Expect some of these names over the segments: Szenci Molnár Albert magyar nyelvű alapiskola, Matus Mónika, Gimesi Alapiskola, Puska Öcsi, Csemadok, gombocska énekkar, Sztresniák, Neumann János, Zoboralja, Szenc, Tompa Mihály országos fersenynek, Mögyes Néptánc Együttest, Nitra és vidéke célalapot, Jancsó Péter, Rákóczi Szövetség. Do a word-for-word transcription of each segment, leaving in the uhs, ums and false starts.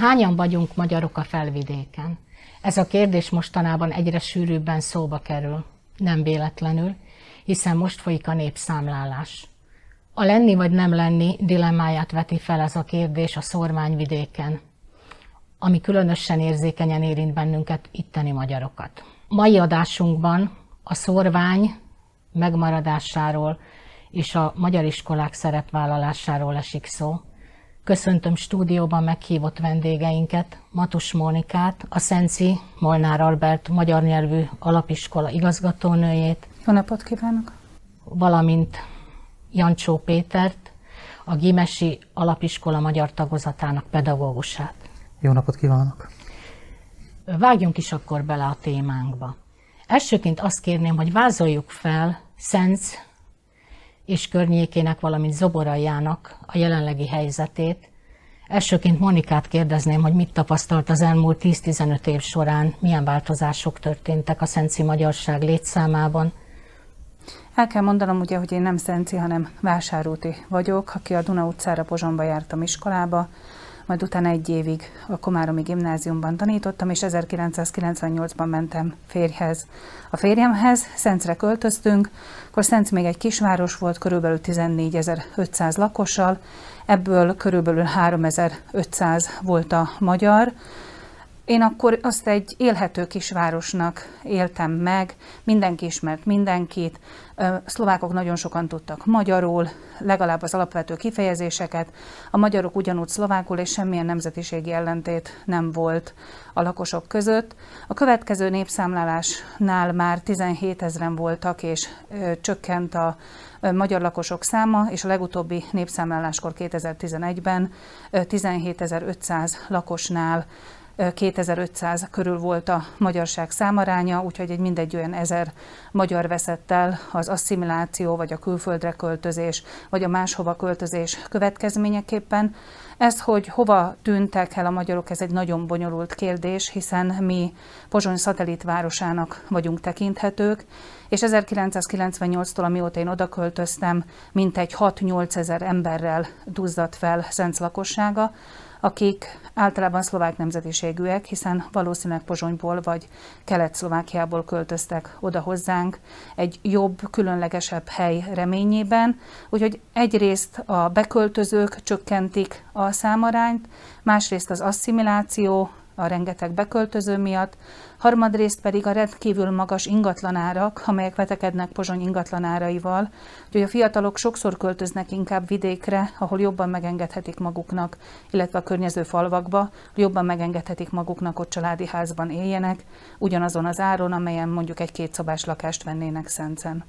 hányan vagyunk magyarok a Felvidéken? Ez a kérdés mostanában egyre sűrűbben szóba kerül, nem véletlenül, hiszen most folyik a népszámlálás. A lenni vagy nem lenni dilemmáját veti fel ez a kérdés a szórványvidéken, ami különösen érzékenyen érint bennünket, itteni magyarokat. Mai adásunkban a szórvány megmaradásáról és a magyar iskolák szerepvállalásáról esik szó. Köszöntöm stúdióban meghívott vendégeinket, Matus Mónikát, a Szenci Molnár Albert magyar nyelvű alapiskola igazgatónőjét. Jó napot kívánok! Valamint Jancsó Pétert, a Gimesi Alapiskola magyar tagozatának pedagógusát. Jó napot kívánok! Vágjunk is akkor bele a témánkba. Elsőként azt kérném, hogy vázoljuk fel Szenc és környékének, valamint Zoboraljának a jelenlegi helyzetét. Elsőként Monikát kérdezném, hogy mit tapasztalt az elmúlt tíz-tizenöt év során, milyen változások történtek a szenci magyarság létszámában. El kell mondanom ugye, hogy én nem szenci, hanem vásárúti vagyok, aki a Duna utcára Pozsonyba jártam iskolába, majd utána egy évig a Komáromi gimnáziumban tanítottam, és ezerkilencszázkilencvennyolcban mentem férjhez. A férjemhez Szencre költöztünk, akkor Szenc még egy kisváros volt, körülbelül tizennégyezer-ötszáz lakossal, ebből körülbelül háromezer-ötszáz volt a magyar. Én akkor azt egy élhető kisvárosnak éltem meg, mindenki ismert mindenkit, szlovákok nagyon sokan tudtak magyarul, legalább az alapvető kifejezéseket, a magyarok ugyanúgy szlovákul, és semmilyen nemzetiségi ellentét nem volt a lakosok között. A következő népszámlálásnál már tizenhétezren voltak, és csökkent a magyar lakosok száma, és a legutóbbi népszámláláskor kétezer-tizenegyben tizenhétezer-ötszáz lakosnál kétezer-ötszáz körül volt a magyarság számaránya, úgyhogy egy mindegy olyan ezer magyar veszett el az asszimiláció, vagy a külföldre költözés, vagy a máshova költözés következményeképpen. Ez, hogy hova tűntek el a magyarok, ez egy nagyon bonyolult kérdés, hiszen mi Pozsony szatellitvárosának vagyunk tekinthetők, és ezerkilencszázkilencvennyolctól, amióta én odaköltöztem, mintegy hat-nyolcezer emberrel duzzadt fel Szenc lakossága, akik általában szlovák nemzetiségűek, hiszen valószínűleg Pozsonyból vagy Kelet-Szlovákiából költöztek oda hozzánk egy jobb, különlegesebb hely reményében. Úgyhogy egyrészt a beköltözők csökkentik a számarányt, másrészt az asszimiláció a rengeteg beköltöző miatt, harmadrészt pedig a rendkívül magas ingatlanárak, amelyek vetekednek Pozsony ingatlanáraival, hogy a fiatalok sokszor költöznek inkább vidékre, ahol jobban megengedhetik maguknak, illetve a környező falvakba, jobban megengedhetik maguknak, hogy családi házban éljenek, ugyanazon az áron, amelyen mondjuk egy kétszobás lakást vennének Szencen.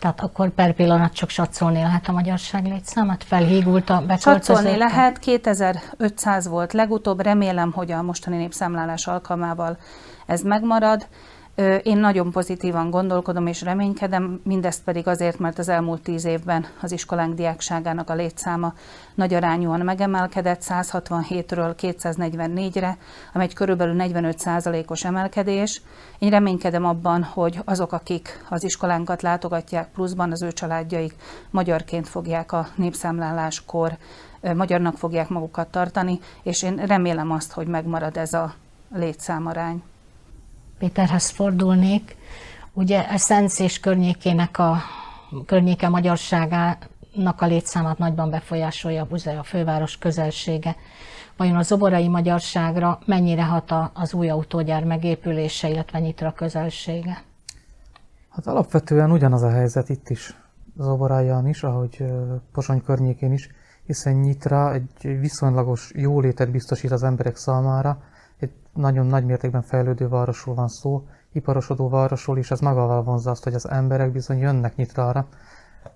Tehát akkor per pillanat csak satszolni lehet a magyarság létszámát? Felhígult a beköltözőkkel? Satszolni lehet, kétezer-ötszáz volt legutóbb, remélem, hogy a mostani népszámlálás alkalmával ez megmarad. Én nagyon pozitívan gondolkodom és reménykedem, mindezt pedig azért, mert az elmúlt tíz évben az iskolánk diákságának a létszáma nagy arányúan megemelkedett, száz hatvanhétről kétszáznegyvennégyre, ami egy körülbelül negyvenöt százalékos emelkedés. Én reménykedem abban, hogy azok, akik az iskolánkat látogatják, pluszban az ő családjaik magyarként fogják a népszámláláskor, magyarnak fogják magukat tartani, és én remélem azt, hogy megmarad ez a létszámarány. Péterhez fordulnék. Ugye a Szenc és környékének a környéke magyarságának a létszámát nagyban befolyásolja a főváros közelsége. Vajon a zoborai magyarságra mennyire hat az új autógyár megépülése, illetve Nyitra közelsége? Hát alapvetően ugyanaz a helyzet itt is, Zoboralján is, ahogy Pozsony környékén is, hiszen Nyitra egy viszonylagos jólétet biztosít az emberek számára. Egy nagyon nagy mértékben fejlődő városról van szó, iparosodó városról, és ez magával vonzza azt, hogy az emberek bizony jönnek Nyitrára.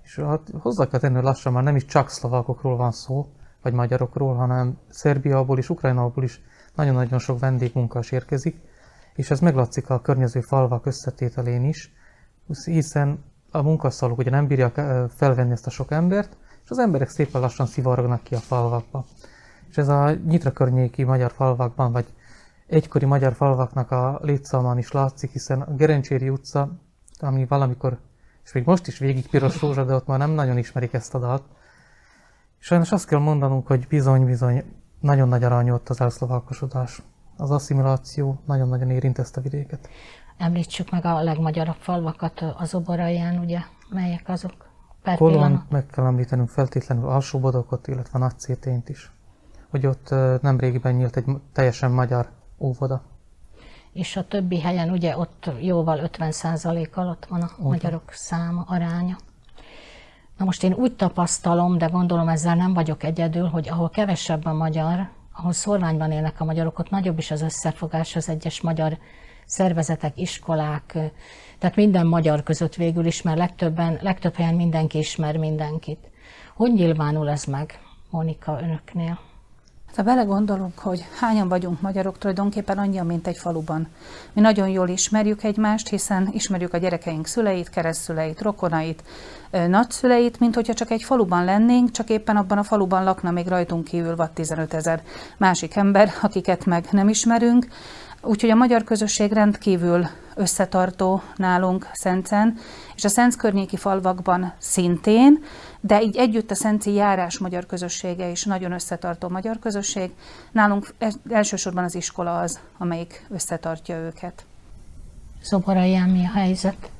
És hát hozzá kell tenni, lassan már nem is csak szlovákokról van szó, vagy magyarokról, hanem Szerbiából és Ukrajnából is nagyon-nagyon sok vendégmunkás érkezik, és ez meglátszik a környező falvak összetételén is, hiszen a munkasszalók ugye nem bírják felvenni ezt a sok embert, és az emberek szépen lassan szivarognak ki a falvakba. És ez a Nyitra környéki magyar falvakban, vagy egykori magyar falvaknak a létszámán is látszik, hiszen a Gerencséri utca, ami valamikor, és még most is végig piros rózsa, de ott már nem nagyon ismerik ezt a dalt. Sajnos azt kell mondanunk, hogy bizony-bizony Nagyon nagy aránya ott az elszlovákosodás. Az asszimiláció nagyon-nagyon érint ezt a vidéket. Említsük meg a legmagyarabb falvakat a Zoboralján, ugye? Melyek azok? Per pillanat? Meg kell említenünk feltétlenül Alsóbodokot, illetve Nagycétényt is. Hogy ott nemrégiben nyílt egy teljesen magyar óvoda. És a többi helyen ugye ott jóval ötven százalék alatt van a Ugyan. magyarok száma, aránya. Na most én úgy tapasztalom, de gondolom ezzel nem vagyok egyedül, hogy ahol kevesebb a magyar, ahol szorványban élnek a magyarok, ott nagyobb is az összefogás az egyes magyar szervezetek, iskolák, tehát minden magyar között végül is, mert legtöbben, legtöbb helyen mindenki ismer mindenkit. Hogy nyilvánul ez meg, Mónika, önöknél? Ha belegondolunk, hogy hányan vagyunk magyarok, tulajdonképpen annyian, mint egy faluban. Mi nagyon jól ismerjük egymást, hiszen ismerjük a gyerekeink szüleit, keresztszüleit, rokonait, nagyszüleit, mint hogyha csak egy faluban lennénk, csak éppen abban a faluban lakna még rajtunk kívül vagy tizenötezer másik ember, akiket meg nem ismerünk. Úgyhogy a magyar közösség rendkívül összetartó nálunk Szencen, és a Szenc környéki falvakban szintén, de így együtt a szenci járás magyar közössége is nagyon összetartó magyar közösség. Nálunk elsősorban az iskola az, amelyik összetartja őket. Zoboralján mi a helyzet?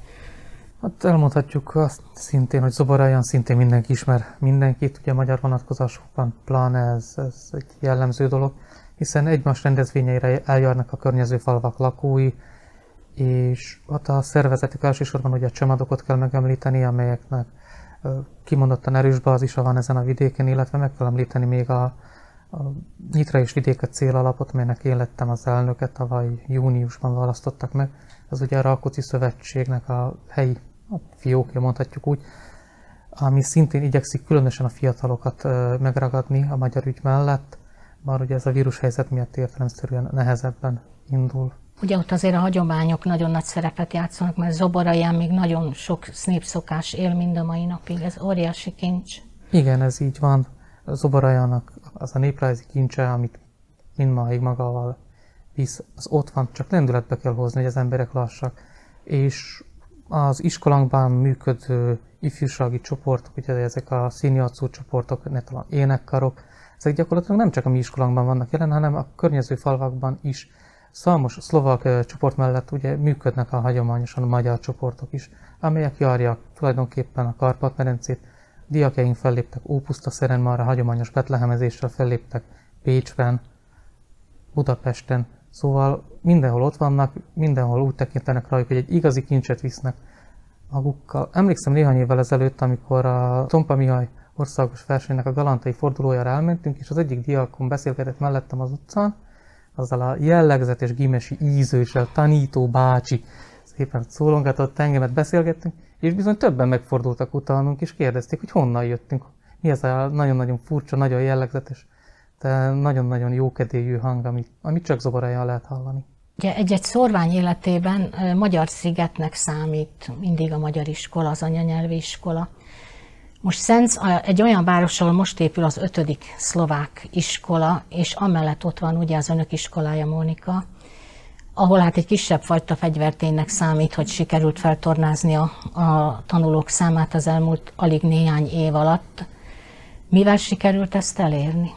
Hát elmondhatjuk azt szintén, hogy Zoboralján szintén mindenki ismer mindenkit, ugye a magyar vonatkozásokban pláne ez, ez egy jellemző dolog, hiszen egymás rendezvényeire eljárnak a környező falvak lakói, és hát a szervezetek elsősorban ugye a Csemadokot kell megemlíteni, amelyeknek kimondottan erős bázisa van ezen a vidéken, illetve meg kell említeni még a, a Nitra és vidéke célalapot, melynek én lettem az elnöke, tavaly júniusban választottak meg. Ez ugye a Rákóczi Szövetségnek a helyi a fiókja, mondhatjuk úgy, ami szintén igyekszik különösen a fiatalokat megragadni a magyar ügy mellett, bár ugye ez a vírushelyzet miatt értelemszerűen nehezebben indul. Ugye ott azért a hagyományok nagyon nagy szerepet játszanak, mert Zoboralján még nagyon sok népszokás él mind a mai napig, ez óriási kincs. Igen, ez így van. Zoboraljának az a néprajzi kincse, amit mindmáig magával visz, az ott van, csak lendületbe kell hozni, hogy az emberek lássák. És az iskolánkban működő ifjúsági csoportok, ugye ezek a színjátszó csoportok, ne talán énekkarok, ezek gyakorlatilag nem csak a mi iskolánkban vannak jelen, hanem a környező falvakban is. Számos szlovák csoport mellett ugye működnek a hagyományosan magyar csoportok is, amelyek járják tulajdonképpen a Kárpát-medencét. Diákjaink felléptek Ópuszta-Szerenmára, hagyományos betlehemezéssel felléptek Pécsben, Budapesten. Szóval mindenhol ott vannak, mindenhol úgy tekintenek rájuk, hogy egy igazi kincset visznek magukkal. Emlékszem néhány évvel ezelőtt, amikor a Tompa Mihály országos fersenynek a galantai fordulójára elmentünk, és az egyik diákom beszélgetett mellettem az utcán, azzal a jellegzetes gimesi ízőssel, tanító bácsi szépen szólongatott engemet, beszélgettünk, és bizony többen megfordultak utánunk, és kérdezték, hogy honnan jöttünk. Mi ez a nagyon-nagyon furcsa, nagyon jellegzetes, de nagyon-nagyon jókedélyű hang, amit, amit csak Zoboralján lehet hallani. Ugye egy-egy szorvány életében magyar szigetnek számít mindig a magyar iskola, az anyanyelvi iskola. Most Szenc egy olyan város, ahol most épül az ötödik szlovák iskola, és amellett ott van ugye az önök iskolája, Mónika, ahol hát egy kisebb fajta fegyverténynek számít, hogy sikerült feltornázni a, a tanulók számát az elmúlt alig néhány év alatt. Mivel sikerült ezt elérni?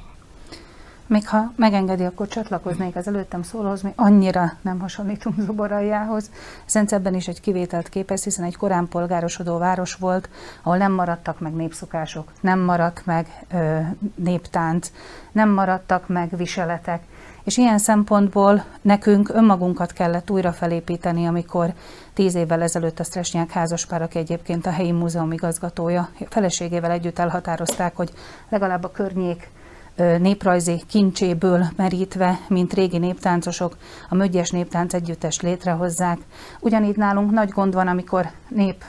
Még ha megengedi, akkor csatlakoznék az előttem szólóhoz, mi annyira nem hasonlítunk Zoboraljához. Szenc ebben is egy kivételt képez, hiszen egy korán polgárosodó város volt, ahol nem maradtak meg népszokások, nem maradt meg ö, néptánc, nem maradtak meg viseletek. És ilyen szempontból nekünk önmagunkat kellett újra felépíteni, amikor tíz évvel ezelőtt a Sztresniák házaspár, aki egyébként a helyi múzeum igazgatója, feleségével együtt elhatározták, hogy legalább a környék néprajzi kincséből merítve, mint régi néptáncosok, a Mögyes Néptánc Együttest létrehozzák. Ugyanígy nálunk nagy gond van, amikor nép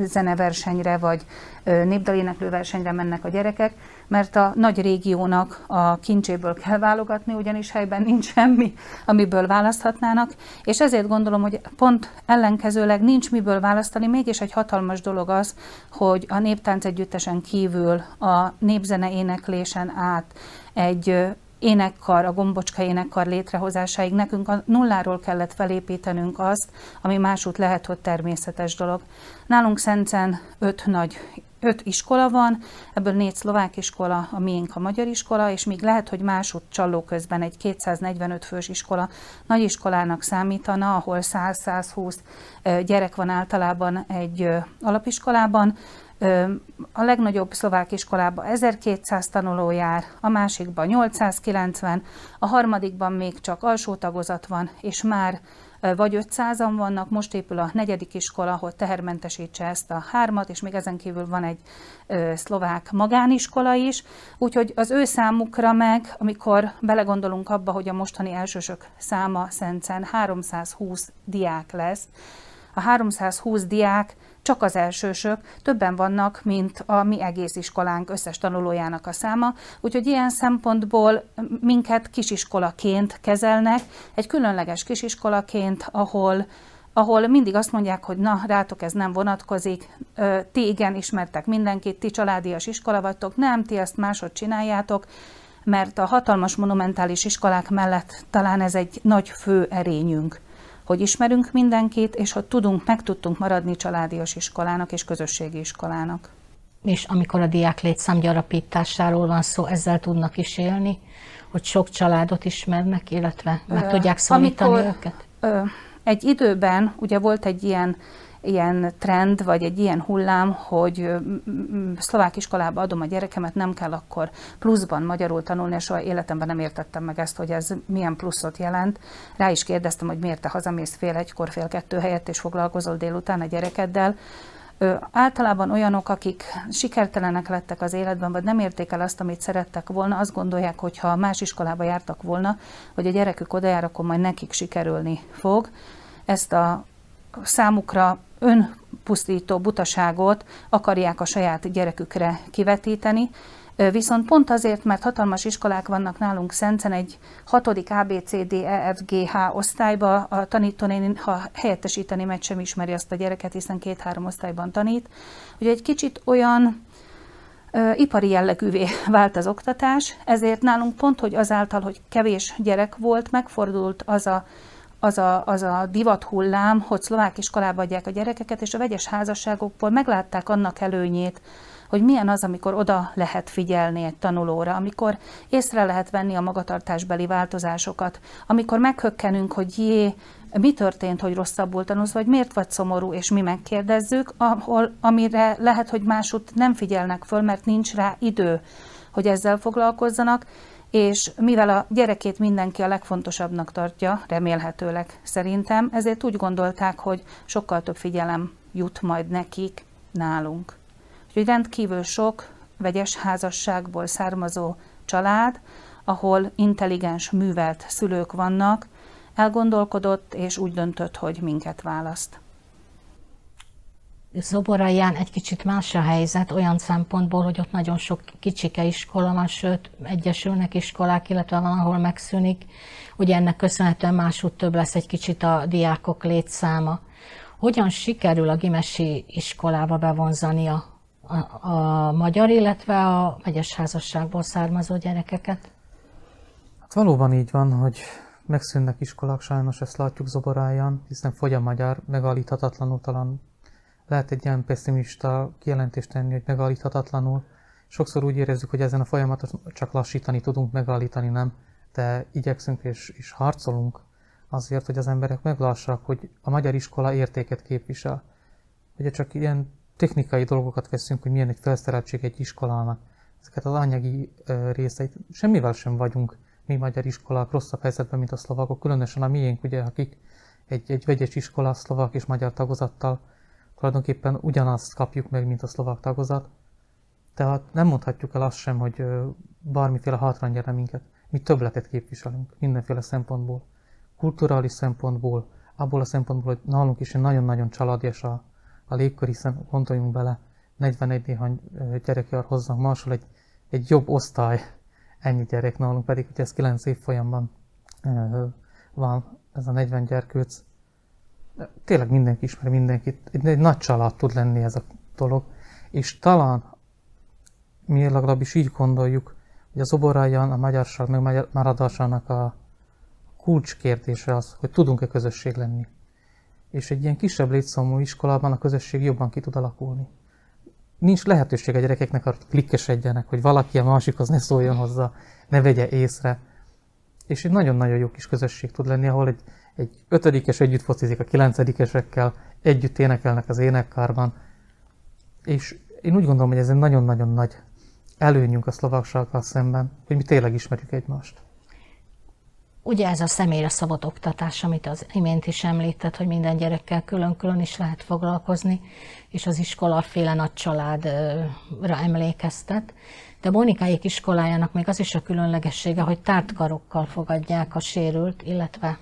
zeneversenyre vagy népdaléneklő versenyre mennek a gyerekek, mert a nagy régiónak a kincséből kell válogatni, ugyanis helyben nincs semmi, amiből választhatnának, és ezért gondolom, hogy pont ellenkezőleg nincs miből választani, mégis egy hatalmas dolog az, hogy a néptánc együttesen kívül a népzene éneklésen át egy énekkar, a gombocska énekkar létrehozásáig nekünk a nulláról kellett felépítenünk azt, ami másút lehet, hogy természetes dolog. Nálunk Szencen öt nagy öt iskola van, ebből négy szlovák iskola, a miénk a magyar iskola, és még lehet, hogy másút Csallóközben egy kétszáznegyvenöt fős iskola nagyiskolának számítana, ahol száz-százhúsz gyerek van általában egy alapiskolában. A legnagyobb szlovák iskolában ezerkétszáz tanuló jár, a másikban nyolcszázkilencven, a harmadikban még csak alsó tagozat van, és már vagy ötszázan vannak, most épül a negyedik iskola, ahol tehermentesítse ezt a hármat, és még ezen kívül van egy ö, szlovák magániskola is, úgyhogy az ő számukra meg, amikor belegondolunk abba, hogy a mostani elsősök száma Szencen háromszázhúsz diák lesz, a háromszázhúsz diák csak az elsősök, többen vannak, mint a mi egész iskolánk összes tanulójának a száma, úgyhogy ilyen szempontból minket kisiskolaként kezelnek, egy különleges kisiskolaként, ahol, ahol mindig azt mondják, hogy na, rátok ez nem vonatkozik, ti igen, ismertek mindenkit, ti családias iskola vagytok, nem, ti ezt máshogy csináljátok, mert a hatalmas monumentális iskolák mellett talán ez egy nagy fő erényünk, hogy ismerünk mindenkit, és hogy tudunk, meg tudtunk maradni családias iskolának és közösségi iskolának. És amikor a diák létszám gyarapításáról van szó, ezzel tudnak is élni, hogy sok családot ismernek, illetve meg ö, tudják szólítani amikor, őket? Ö, egy időben ugye volt egy ilyen, ilyen trend, vagy egy ilyen hullám, hogy szlovák iskolába adom a gyerekemet, nem kell akkor pluszban magyarul tanulni, és soha életemben nem értettem meg ezt, hogy ez milyen pluszot jelent. Rá is kérdeztem, hogy miért te hazamész fél egykor, fél kettő helyett, és foglalkozol délután a gyerekeddel. Általában olyanok, akik sikertelenek lettek az életben, vagy nem érték el azt, amit szerettek volna, azt gondolják, hogy ha más iskolába jártak volna, hogy a gyerekük odajár, akkor majd nekik sikerülni fog. Ezt a számukra önpusztító butaságot akarják a saját gyerekükre kivetíteni, viszont pont azért, mert hatalmas iskolák vannak nálunk Szencen, egy hatodik á bé cé dé e ef gé há osztályba a tanítónéni, ha helyettesíteném, egy sem ismeri azt a gyereket, hiszen két-három osztályban tanít. Ugye egy kicsit olyan ipari jellegűvé vált az oktatás, ezért nálunk pont, hogy azáltal, hogy kevés gyerek volt, megfordult az a Az a, az a divat hullám, hogy szlovák iskolába adják a gyerekeket, és a vegyes házasságokból meglátták annak előnyét, hogy milyen az, amikor oda lehet figyelni egy tanulóra, amikor észre lehet venni a magatartásbeli változásokat, amikor meghökkenünk, hogy jé, mi történt, hogy rosszabbul tanulsz, vagy miért vagy szomorú, és mi megkérdezzük, ahol, amire lehet, hogy másút nem figyelnek föl, mert nincs rá idő, hogy ezzel foglalkozzanak, és mivel a gyerekét mindenki a legfontosabbnak tartja, remélhetőleg szerintem, ezért úgy gondolták, hogy sokkal több figyelem jut majd nekik nálunk. Úgyhogy rendkívül sok vegyes házasságból származó család, ahol intelligens, művelt szülők vannak, elgondolkodott és úgy döntött, hogy minket választ. Zoboralján egy kicsit más a helyzet, olyan szempontból, hogy ott nagyon sok kicsike iskola van, sőt, egyesülnek iskolák, illetve van, ahol megszűnik. Ugye ennek köszönhetően máshogy több lesz egy kicsit a diákok létszáma. Hogyan sikerül a gimesi iskolába bevonzani a, a, a magyar, illetve a megyes házasságból származó gyerekeket? Hát valóban így van, hogy megszűnnek iskolák, sajnos ezt látjuk Zoboralján, hiszen fogy a magyar, megállíthatatlanul talán. Lehet egy ilyen pessimista kijelentést tenni, hogy megállíthatatlanul. Sokszor úgy érezzük, hogy ezen a folyamaton csak lassítani tudunk, megállítani nem, de igyekszünk és, és harcolunk azért, hogy az emberek meglássák, hogy a magyar iskola értéket képvisel. Ugye csak ilyen technikai dolgokat veszünk, hogy milyen egy felszereltség egy iskolának. Ezeket az anyagi részeit semmivel sem vagyunk mi magyar iskolák rosszabb helyzetben, mint a szlovakok, különösen a miénk, ugye, akik egy, egy vegyes iskola szlovák és magyar tagozattal, tulajdonképpen ugyanazt kapjuk meg, mint a szlovák tagozat, tehát nem mondhatjuk el azt sem, hogy bármiféle hátrányérne minket. Mi többletet képviselünk mindenféle szempontból, kulturális szempontból, abból a szempontból, hogy nálunk is nagyon-nagyon családias a, a légkör, hiszen gondoljunk bele, negyvenegy néhány gyerek jár hozzánk, máshol egy, egy jobb osztály, ennyi gyerek nálunk, pedig hogy ez kilenc év folyamban van ez a negyven gyerkőc. Tényleg mindenki ismer mindenkit, egy, egy nagy család tud lenni ez a dolog, és talán mi legalábbis így gondoljuk, hogy az Zoboraljan a magyarság meg magyar maradásának a kulcskérdése az, hogy tudunk-e közösség lenni. És egy ilyen kisebb létszámú iskolában a közösség jobban ki tud alakulni. nincs lehetőség a gyerekeknek, arra klikkesedjenek, hogy valaki a másikhoz ne szóljon hozzá, ne vegye észre. És egy nagyon-nagyon jó kis közösség tud lenni, ahol egy, egy ötödikes együtt focizik a kilencedikesekkel, együtt énekelnek az énekkárban. És én úgy gondolom, hogy ez egy nagyon-nagyon nagy előnyünk a szlováksággal szemben, hogy mi tényleg ismerjük egymást. Ugye ez a személyre szabott oktatás, amit az imént is említett, hogy minden gyerekkel külön-külön is lehet foglalkozni, és az iskola féle nagy családra emlékeztet. De Mónikáék iskolájának még az is a különlegessége, hogy tártkarokkal fogadják a sérült, illetve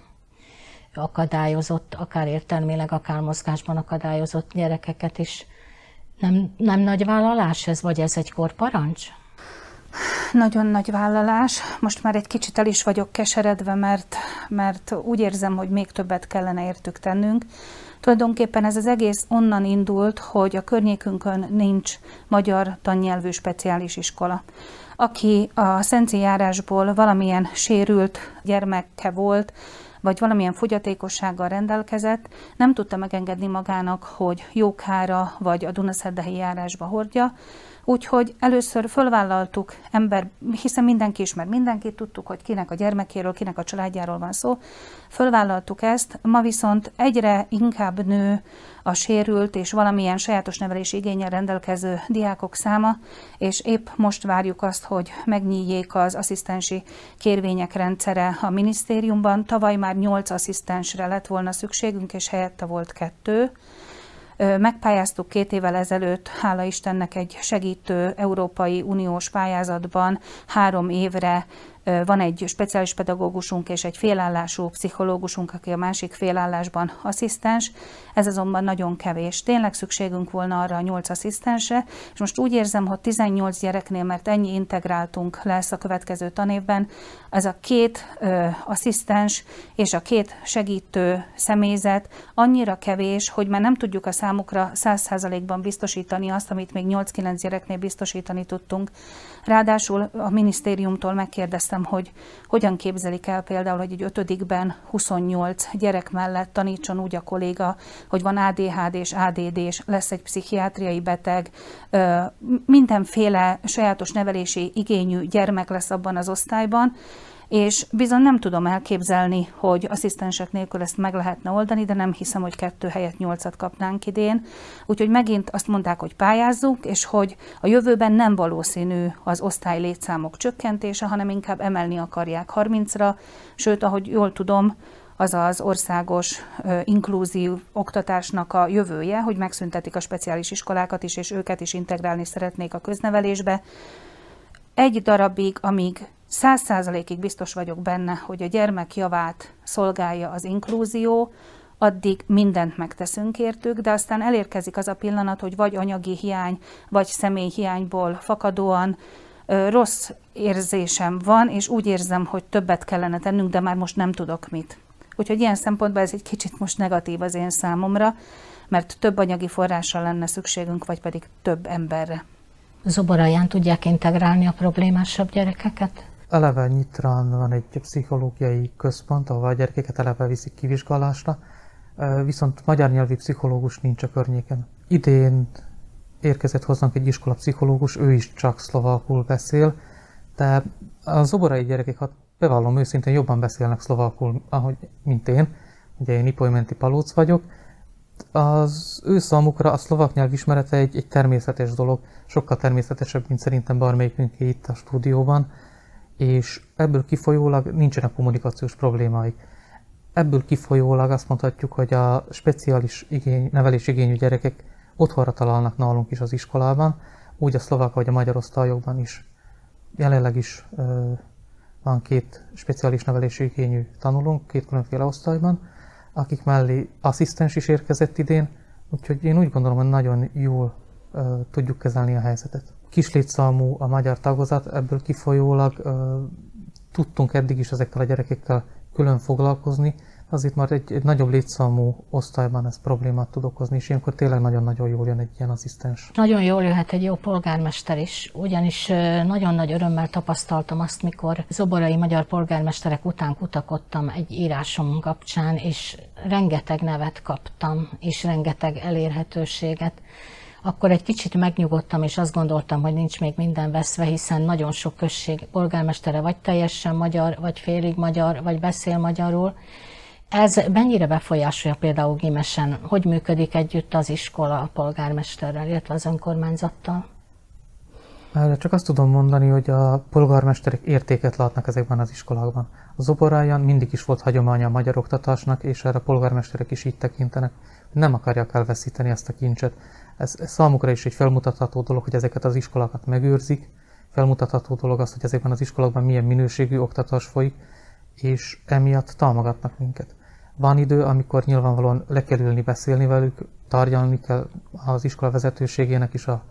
akadályozott, akár értelmileg, akár mozgásban akadályozott gyerekeket is. Nem, nem nagy vállalás ez, vagy ez egykor parancs? Nagyon nagy vállalás. Most már egy kicsit el is vagyok keseredve, mert, mert úgy érzem, hogy még többet kellene értük tennünk. Tulajdonképpen ez az egész onnan indult, hogy a környékünkön nincs magyar tannyelvű speciális iskola. Aki a szenci járásból valamilyen sérült gyermekke volt, vagy valamilyen fogyatékossággal rendelkezett, nem tudta megengedni magának, hogy Jókára vagy a Dunaszerdahelyi járásba hordja. Úgyhogy először fölvállaltuk ember, hiszen mindenki ismer mindenkit, tudtuk, hogy kinek a gyermekéről, kinek a családjáról van szó. Fölvállaltuk ezt, ma viszont egyre inkább nő a sérült és valamilyen sajátos nevelési igénnyel rendelkező diákok száma, és épp most várjuk azt, hogy megnyíljék az asszisztensi kérvények rendszere a minisztériumban. Tavaly már nyolc asszisztensre lett volna szükségünk, és helyette volt kettő. Megpályáztuk két évvel ezelőtt, hála Istennek, egy segítő Európai Uniós pályázatban három évre. Van egy speciális pedagógusunk és egy félállású pszichológusunk, aki a másik félállásban asszisztens. Ez azonban nagyon kevés. Tényleg szükségünk volna arra a nyolc asszisztensre, és most úgy érzem, hogy tizennyolc gyereknél, mert ennyi integráltunk lesz a következő tanévben, ez a két ö, asszisztens és a két segítő személyzet annyira kevés, hogy már nem tudjuk a számukra száz százalékban biztosítani azt, amit még nyolc-kilenc gyereknél biztosítani tudtunk. Ráadásul a minisztériumtól megkérdeztem, hogy hogyan képzelik el például, hogy egy ötödikben huszonnyolc gyerek mellett tanítson úgy a kolléga, hogy van á dé há dé és á dé dé, és lesz egy pszichiátriai beteg, mindenféle sajátos nevelési igényű gyermek lesz abban az osztályban, és bizony nem tudom elképzelni, hogy asszisztensek nélkül ezt meg lehetne oldani, de nem hiszem, hogy kettő helyett nyolcat kapnánk idén. Úgyhogy megint azt mondták, hogy pályázzuk, és hogy a jövőben nem valószínű az osztály létszámok csökkentése, hanem inkább emelni akarják harmincra, sőt, ahogy jól tudom, az az országos inkluzív oktatásnak a jövője, hogy megszüntetik a speciális iskolákat is, és őket is integrálni szeretnék a köznevelésbe. Egy darabig, amíg száz százalékig biztos vagyok benne, hogy a gyermek javát szolgálja az inklúzió, addig mindent megteszünk értük, de aztán elérkezik az a pillanat, hogy vagy anyagi hiány, vagy személyhiányból fakadóan ö, rossz érzésem van, és úgy érzem, hogy többet kellene tennünk, de már most nem tudok mit. Úgyhogy ilyen szempontból ez egy kicsit most negatív az én számomra, mert több anyagi forrásra lenne szükségünk, vagy pedig több emberre. Zoboralján tudják integrálni a problémásabb gyerekeket? Eleve Nyitrán van egy pszichológiai központ, ahol a gyerekeket eleve viszik kivizsgálásra, viszont magyar nyelvi pszichológus nincs a környéken. Idén érkezett hozzánk egy iskolapszichológus, ő is csak szlovákul beszél, de a zoborai gyerekek, hát bevallom őszintén, jobban beszélnek szlovákul, ahogy, mint én, ugye én ipoly-menti palóc vagyok. Az ő számukra a szlovák nyelv ismerete egy, egy természetes dolog, sokkal természetesebb, mint szerintem bármelyikünké itt a stúdióban, és ebből kifolyólag nincsenek kommunikációs problémáik. Ebből kifolyólag azt mondhatjuk, hogy a speciális igény, nevelés igényű gyerekek otthonra találnak nálunk is az iskolában, úgy a szlovák vagy a magyar osztályokban is. Jelenleg is ö, van két speciális nevelési igényű tanulónk, két különféle osztályban, akik mellé asszisztens is érkezett idén, úgyhogy én úgy gondolom, hogy nagyon jól uh, tudjuk kezelni a helyzetet. Kislétszámú a magyar tagozat, ebből kifolyólag uh, tudtunk eddig is ezekkel a gyerekekkel külön foglalkozni, azért már egy, egy nagyobb létszámú osztályban ez problémát tud okozni, és ilyenkor tényleg nagyon-nagyon jól jön egy ilyen asszisztens. Nagyon jól jöhet egy jó polgármester is, ugyanis nagyon nagy örömmel tapasztaltam azt, mikor zoborai magyar polgármesterek után kutakodtam egy írásom kapcsán, és rengeteg nevet kaptam, és rengeteg elérhetőséget. akkor egy kicsit megnyugodtam, és azt gondoltam, hogy nincs még minden veszve, hiszen nagyon sok község polgármestere vagy teljesen magyar, vagy félig magyar, vagy beszél magyarul. Ez mennyire befolyásolja például Gimesen, hogy működik együtt az iskola a polgármesterrel, illetve az önkormányzattal? Csak azt tudom mondani, hogy a polgármesterek értéket látnak ezekben az iskolákban. A Zoboralján mindig is volt hagyománya a magyar oktatásnak, és erre a polgármesterek is így tekintenek, hogy nem akarják elveszíteni ezt a kincset. Ez, ez számukra is egy felmutatható dolog, hogy ezeket az iskolákat megőrzik, felmutatható dolog az, hogy ezekben az iskolákban milyen minőségű oktatás folyik, és emiatt támogatnak minket. Van idő, amikor nyilvánvalóan le kell ülni, beszélni velük, tárgyalni kell az iskola vezetőségének is a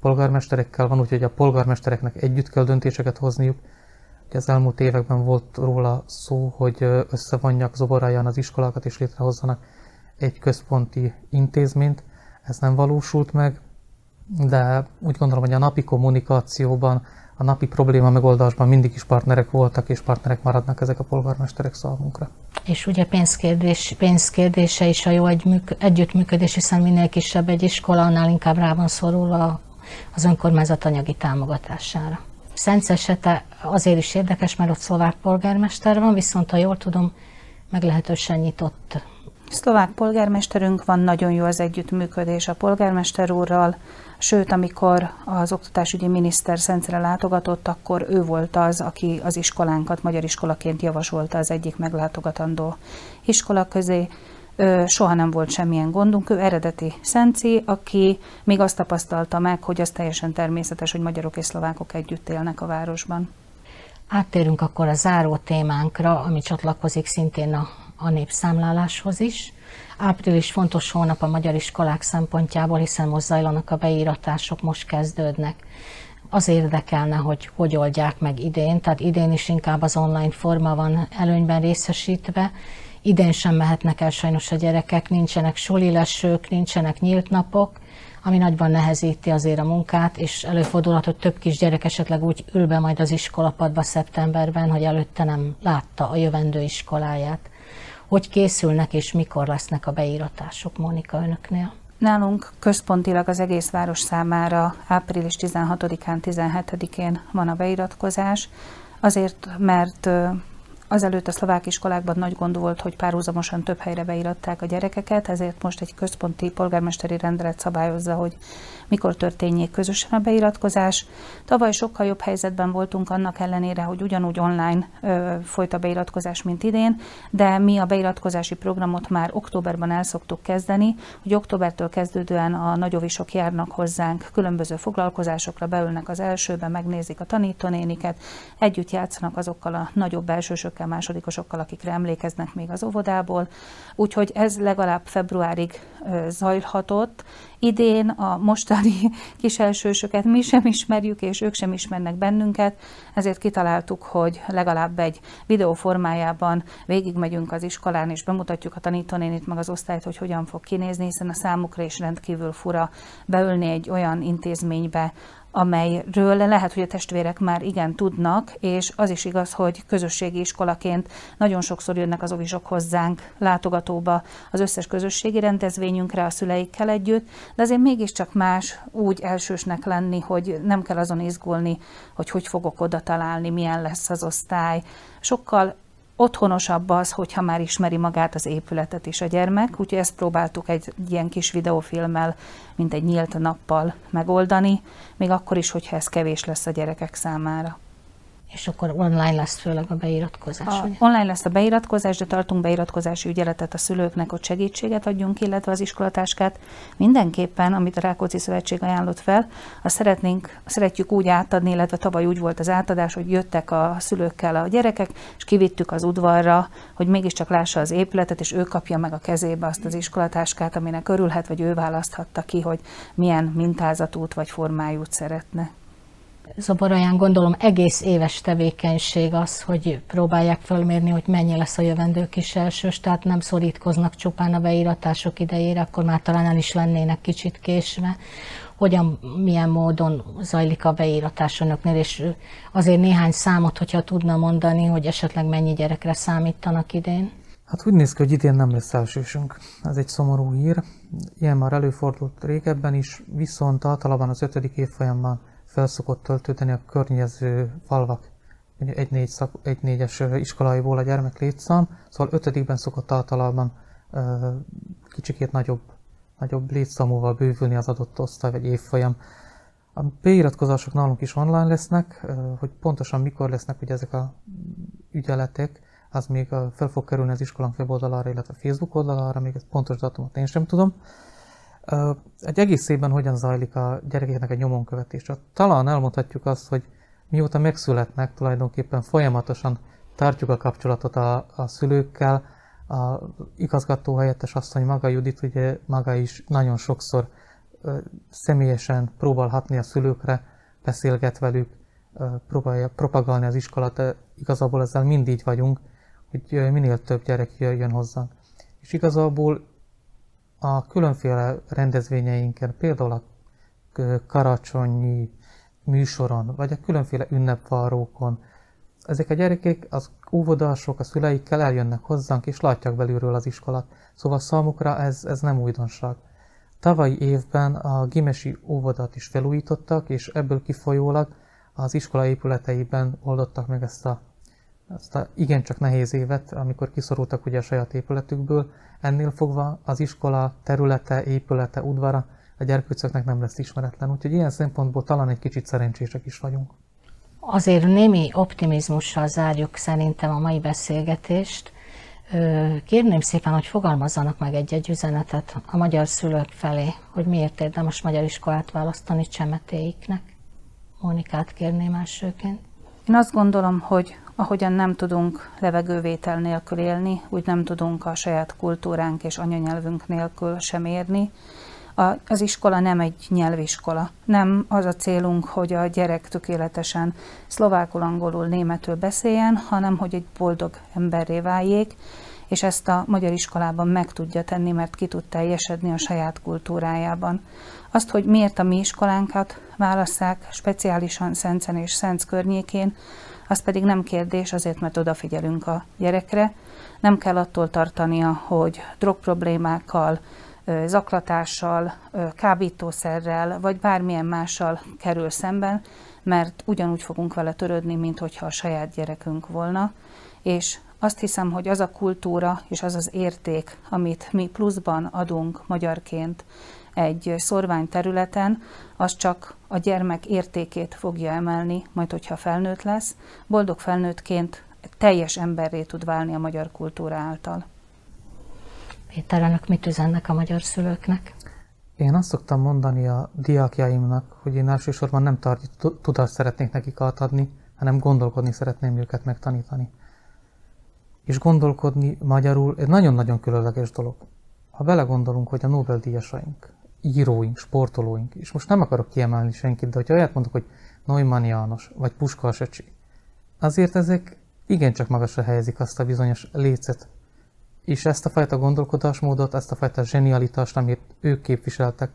polgármesterekkel, van úgy, hogy a polgármestereknek együtt kell döntéseket hozniuk. Az elmúlt években volt róla szó, hogy összevonják Zoboralján az iskolákat és létrehozzanak egy központi intézményt. Ez nem valósult meg, de úgy gondolom, hogy a napi kommunikációban, a napi probléma megoldásban mindig is partnerek voltak, és partnerek maradnak ezek a polgármesterek számunkra. És ugye pénzkérdés, pénzkérdése is a jó együttműködés, hiszen minél kisebb egy iskola, annál inkább rá van szorulva az önkormányzat anyagi támogatására. Szenc esete azért is érdekes, mert ott szlovák polgármester van, viszont ha jól tudom, meglehetősen nyitott. Szlovák polgármesterünk van, nagyon jó az együttműködés a polgármester úrral, sőt, amikor az oktatásügyi miniszter Szencre látogatott, akkor ő volt az, aki az iskolánkat magyar iskolaként javasolta az egyik meglátogatandó iskola közé. Soha nem volt semmilyen gondunk, ő eredeti szenci, aki még azt tapasztalta meg, hogy az teljesen természetes, hogy magyarok és szlovákok együtt élnek a városban. Áttérünk akkor a záró témánkra, ami csatlakozik szintén a, a népszámláláshoz is. Április fontos hónap a magyar iskolák szempontjából, hiszen most zajlanak a beíratások, most kezdődnek. Az érdekelne, hogy hogy oldják meg idén, tehát idén is inkább az online forma van előnyben részesítve. Idén sem mehetnek el sajnos a gyerekek, nincsenek solilesők, nincsenek nyílt napok, ami nagyban nehezíti azért a munkát, és előfordulhat, hogy több kisgyerek esetleg úgy ül be majd az iskolapadba szeptemberben, hogy előtte nem látta a jövendő iskoláját. Hogy készülnek és mikor lesznek a beíratások, Mónika, önöknél? Nálunk központilag az egész város számára április tizenhatodikán, tizenhetedikén van a beiratkozás, azért, mert azelőtt a szlovák iskolákban nagy gond volt, hogy párhuzamosan több helyre beiratták a gyerekeket, ezért most egy központi polgármesteri rendelet szabályozza, hogy mikor történjék közösen a beiratkozás. Tavaly sokkal jobb helyzetben voltunk annak ellenére, hogy ugyanúgy online ö, folyt a beiratkozás, mint idén, de mi a beiratkozási programot már októberben el szoktuk kezdeni, hogy októbertől kezdődően a nagyovisok járnak hozzánk különböző foglalkozásokra, beülnek az elsőbe, megnézik a tanítónéniket, együtt játszanak azokkal a nagyobb elsősökkel, másodikosokkal, akikre emlékeznek még az óvodából. Úgyhogy ez legalább februárig zajlhatott. Idén a mostani kiselsősöket mi sem ismerjük, és ők sem ismernek bennünket, ezért kitaláltuk, hogy legalább egy videó formájában végigmegyünk az iskolán, és bemutatjuk a tanítónénit meg az osztályt, hogy hogyan fog kinézni, hiszen a számukra is rendkívül fura beülni egy olyan intézménybe, amelyről lehet, hogy a testvérek már igen tudnak, és az is igaz, hogy közösségi iskolaként nagyon sokszor jönnek az óvisok hozzánk látogatóba az összes közösségi rendezvényünkre a szüleikkel együtt, de azért mégiscsak más úgy elsősnek lenni, hogy nem kell azon izgulni, hogy hogy fogok oda találni, milyen lesz az osztály. Sokkal otthonosabb az, hogyha már ismeri magát az épületet is a gyermek, úgyhogy ezt próbáltuk egy ilyen kis videófilmmel, mint egy nyílt nappal megoldani, még akkor is, hogyha ez kevés lesz a gyerekek számára. És akkor online lesz főleg a beiratkozás? A, online lesz a beiratkozás, de tartunk beiratkozási ügyeletet a szülőknek, hogy segítséget adjunk, illetve az iskolatáskát. Mindenképpen, amit a Rákóczi Szövetség ajánlott fel, azt szeretnénk, szeretjük úgy átadni, illetve tavaly úgy volt az átadás, hogy jöttek a szülőkkel a gyerekek, és kivittük az udvarra, hogy mégiscsak lássa az épületet, és ő kapja meg a kezébe azt az iskolatáskát, aminek örülhet, vagy ő választhatta ki, hogy milyen mintázatút vagy formájút szeretne. Zoboralján gondolom egész éves tevékenység az, hogy próbálják fölmérni, hogy mennyi lesz a jövendő kiselsős, tehát nem szorítkoznak csupán a beiratások idejére, akkor már talán el is lennének kicsit késve. Hogyan, milyen módon zajlik a beiratás önöknél, és azért néhány számot, hogyha tudna mondani, hogy esetleg mennyi gyerekre számítanak idén? Hát úgy néz ki, hogy idén nem lesz elsősünk. Ez egy szomorú hír. Ilyen már előfordult régebben is, viszont általában az ötödik évfolyamban felszokott töltődeni a környező falvak egy négyes iskolaiból a gyermek létszám, szóval ötödikben szokott általában kicsikét nagyobb, nagyobb létszámúval bővülni az adott osztály vagy évfolyam. A beiratkozások nálunk is online lesznek, hogy pontosan mikor lesznek ugye ezek a ügyeletek, az még fel fog kerülni az iskolánk weboldalára, illetve Facebook oldalára, még egy pontos datumot én sem tudom. Egy egész évben hogyan zajlik a gyerekeknek a nyomonkövetése? Talán elmondhatjuk azt, hogy mióta megszületnek, tulajdonképpen folyamatosan tartjuk a kapcsolatot a, a szülőkkel. A igazgató helyettes asszony, maga Judit, ugye maga is nagyon sokszor személyesen próbál hatni a szülőkre, beszélget velük, próbálja propagálni az iskolát, igazából ezzel mind így vagyunk, hogy minél több gyerek jöjjön hozzánk. És igazából a különféle rendezvényeinken, például a karácsonyi műsoron, vagy a különféle ünnepvarrókon, ezek a gyerekek, az óvodások, a szüleikkel eljönnek hozzánk, és látják belülről az iskolát. Szóval számukra ez, ez nem újdonság. Tavalyi évben a gimesi óvodát is felújítottak, és ebből kifolyólag az iskola épületeiben oldottak meg ezt a, ezt a igencsak nehéz évet, amikor kiszorultak ugye a saját épületükből. Ennél fogva az iskola területe, épülete, udvara a gyerkőcöknek nem lesz ismeretlen, úgyhogy ilyen szempontból talán egy kicsit szerencsések is vagyunk. Azért némi optimizmussal zárjuk szerintem a mai beszélgetést. Kérném szépen, hogy fogalmazzanak meg egy-egy üzenetet a magyar szülők felé, hogy miért érdemes magyar iskolát választani csemetéiknek. Mónikát kérném elsőként. Én azt gondolom, hogy ahogyan nem tudunk levegővétel nélkül élni, úgy nem tudunk a saját kultúránk és anyanyelvünk nélkül sem érni. A, az iskola nem egy nyelviskola. Nem az a célunk, hogy a gyerek tökéletesen szlovákul, angolul, németül beszéljen, hanem hogy egy boldog emberré váljék, és ezt a magyar iskolában meg tudja tenni, mert ki tud teljesedni a saját kultúrájában. Azt, hogy miért a mi iskolánkat válasszák, speciálisan Szencen és Szenc környékén, az pedig nem kérdés, azért, mert odafigyelünk a gyerekre. Nem kell attól tartania, hogy drogproblémákkal, zaklatással, kábítószerrel, vagy bármilyen mással kerül szemben, mert ugyanúgy fogunk vele törődni, mint hogyha a saját gyerekünk volna. És azt hiszem, hogy az a kultúra és az az érték, amit mi pluszban adunk magyarként egy szorvány területen, az csak a gyermek értékét fogja emelni, majd hogyha felnőtt lesz. Boldog felnőttként teljes emberré tud válni a magyar kultúra által. Péter, önök mit üzennek a magyar szülőknek? Én azt szoktam mondani a diákjaimnak, hogy én elsősorban nem tartja tudást szeretnék nekik átadni, hanem gondolkodni szeretném őket megtanítani. És gondolkodni magyarul egy nagyon-nagyon különleges dolog. Ha belegondolunk, hogy a Nobel-díjasaink, íróink, sportolóink, és most nem akarok kiemelni senkit, de hogyha olyat mondok, hogy Neumann János, vagy Puska Öcsi, azért ezek igencsak magasra helyezik azt a bizonyos lécet, és ezt a fajta gondolkodásmódot, ezt a fajta zsenialitást, amit ők képviseltek,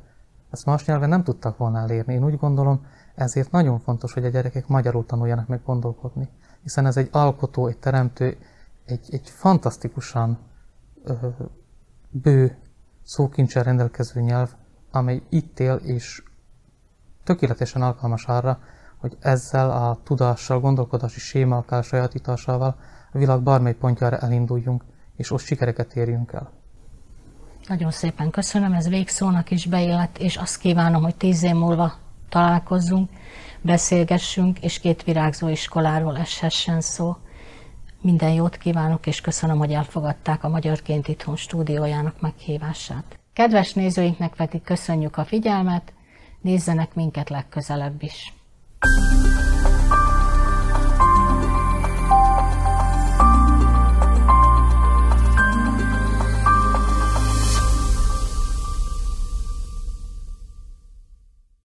ezt más nyelven nem tudtak volna elérni. Én úgy gondolom, ezért nagyon fontos, hogy a gyerekek magyarul tanuljanak meg gondolkodni, hiszen ez egy alkotó, egy teremtő, egy, egy fantasztikusan ö, bő szókincsel rendelkező nyelv, amely itt él, és tökéletesen alkalmas arra, hogy ezzel a tudással, gondolkodási sémákkal, sajátításával a világ bármely pontjára elinduljunk, és ott sikereket érjünk el. Nagyon szépen köszönöm, ez végszónak is beillett, és azt kívánom, hogy tíz év múlva találkozzunk, beszélgessünk, és két virágzó iskoláról eshessen szó. Minden jót kívánok, és köszönöm, hogy elfogadták a Magyarként Itthon stúdiójának meghívását. Kedves nézőinknek pedig köszönjük a figyelmet, nézzenek minket legközelebb is!